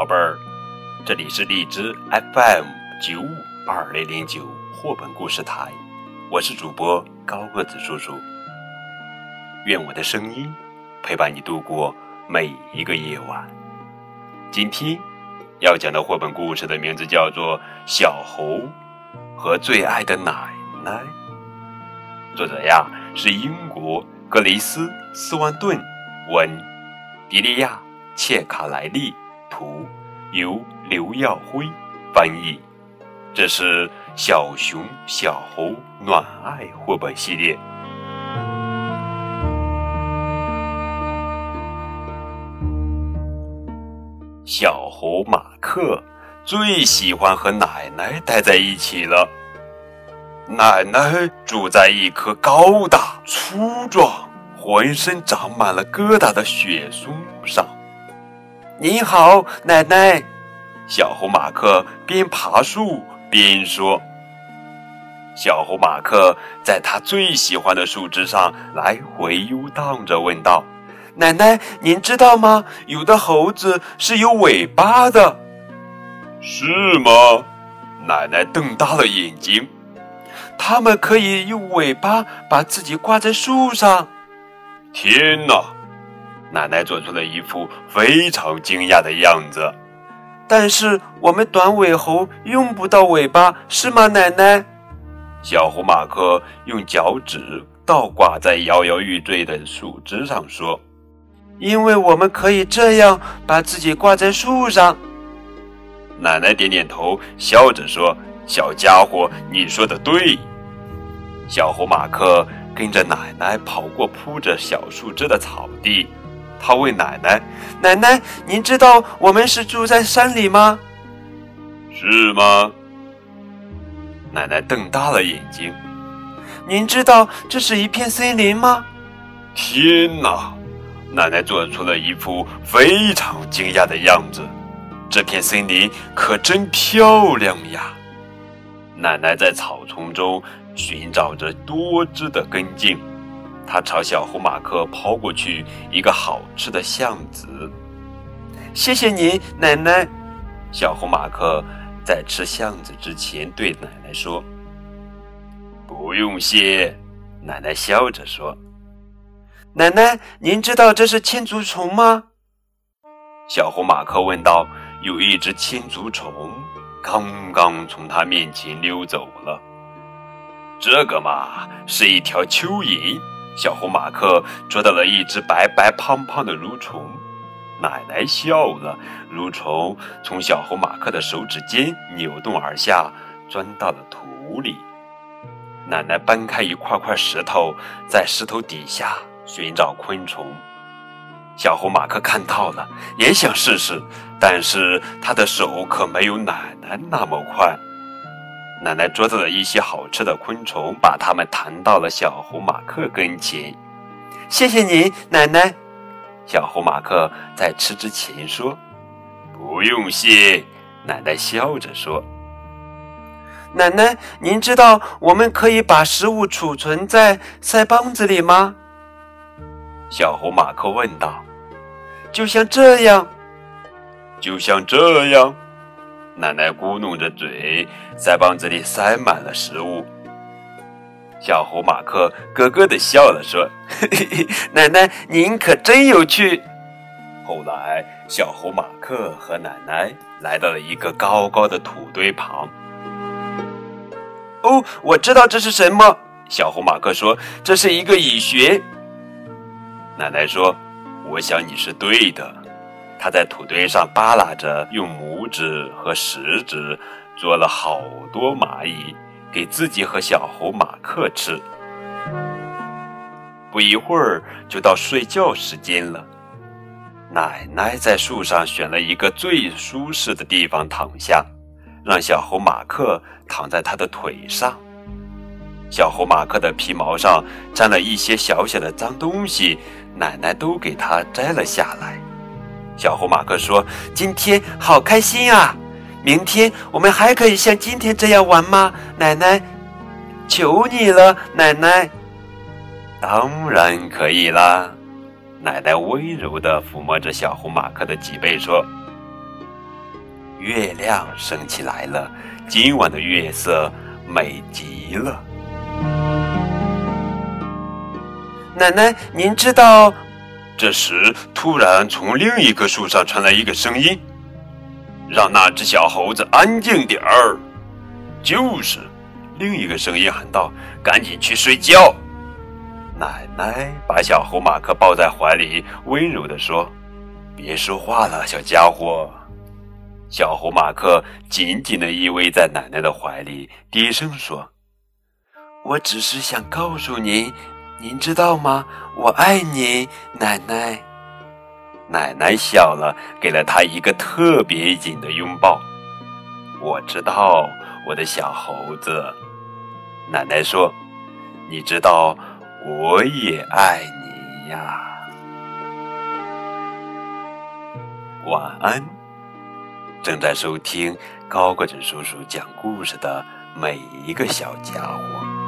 宝贝儿，这里是荔枝 FM952009 绘本故事台，我是主播高个子叔叔。愿我的声音陪伴你度过每一个夜晚。今天要讲的绘本故事的名字叫做《小猴和最爱的奶奶》，作者呀是英国格雷斯·斯万顿文，迪利亚·切卡莱利图，由刘耀辉翻译。这是小熊小猴暖爱绘本系列。小猴马克最喜欢和奶奶待在一起了。奶奶住在一棵高大粗壮、浑身长满了疙瘩的雪松上。您好，奶奶！小猴马克边爬树边说。小猴马克在他最喜欢的树枝上来回游荡着，问道：奶奶，您知道吗？有的猴子是有尾巴的。是吗？奶奶瞪大了眼睛。它们可以用尾巴把自己挂在树上。天哪！奶奶做出了一副非常惊讶的样子。但是我们短尾猴用不到尾巴，是吗，奶奶？小猴马克用脚趾倒挂在摇摇欲坠的树枝上说：因为我们可以这样把自己挂在树上。奶奶点点头，笑着说：小家伙，你说的对。小猴马克跟着奶奶跑过铺着小树枝的草地，他问奶奶：奶奶，您知道我们是住在山里吗？是吗？奶奶瞪大了眼睛。您知道这是一片森林吗？天哪！奶奶做出了一副非常惊讶的样子。这片森林可真漂亮呀！奶奶在草丛中寻找着多汁的根茎，她朝小猴马克抛过去一个好吃的橡子。谢谢您，奶奶。小猴马克在吃橡子之前对奶奶说。不用谢，奶奶笑着说。奶奶，您知道这是千足虫吗？小猴马克问道。有一只千足虫刚刚从他面前溜走了。这个嘛，是一条蚯蚓。小猴马克捉到了一只白白胖胖的蠕虫。奶奶笑了。蠕虫从小猴马克的手指间扭动而下，钻到了土里。奶奶搬开一块块石头，在石头底下寻找昆虫。小猴马克看到了，也想试试，但是他的手可没有奶奶那么快。奶奶捉到了一些好吃的昆虫，把它们弹到了小猴马克跟前。谢谢您，奶奶。小猴马克在吃之前说。不用谢，奶奶笑着说。奶奶，您知道我们可以把食物储存在腮帮子里吗？小猴马克问道。就像这样。奶奶咕哝着嘴，腮帮子里塞满了食物。小猴马克咯咯地笑了，说：奶奶，您可真有趣。后来小猴马克和奶奶来到了一个高高的土堆旁。哦，我知道这是什么。小猴马克说：这是一个蚁穴。奶奶说：我想你是对的。他在土堆上扒拉着，用拇指和食指捉了好多蚂蚁，给自己和小猴马克吃。不一会儿就到睡觉时间了。奶奶在树上选了一个最舒适的地方躺下，让小猴马克躺在他的腿上。小猴马克的皮毛上沾了一些小小的脏东西，奶奶都给他摘了下来。小猴马克说：今天好开心啊，明天我们还可以像今天这样玩吗？奶奶，求你了，奶奶。当然可以啦。奶奶温柔地抚摸着小猴马克的脊背说。月亮升起来了，今晚的月色美极了。奶奶，您知道？这时，突然从另一棵树上传来一个声音：“让那只小猴子安静点儿。”就是，另一个声音喊道：“赶紧去睡觉。”奶奶把小猴马克抱在怀里，温柔地说：“别说话了，小家伙。”小猴马克紧紧地依偎在奶奶的怀里，低声说：“我只是想告诉您，您知道吗？我爱您，奶奶。”奶奶笑了，给了他一个特别紧的拥抱。“我知道，我的小猴子。”奶奶说：“你知道，我也爱你呀。”晚安。正在收听高个子叔叔讲故事的每一个小家伙。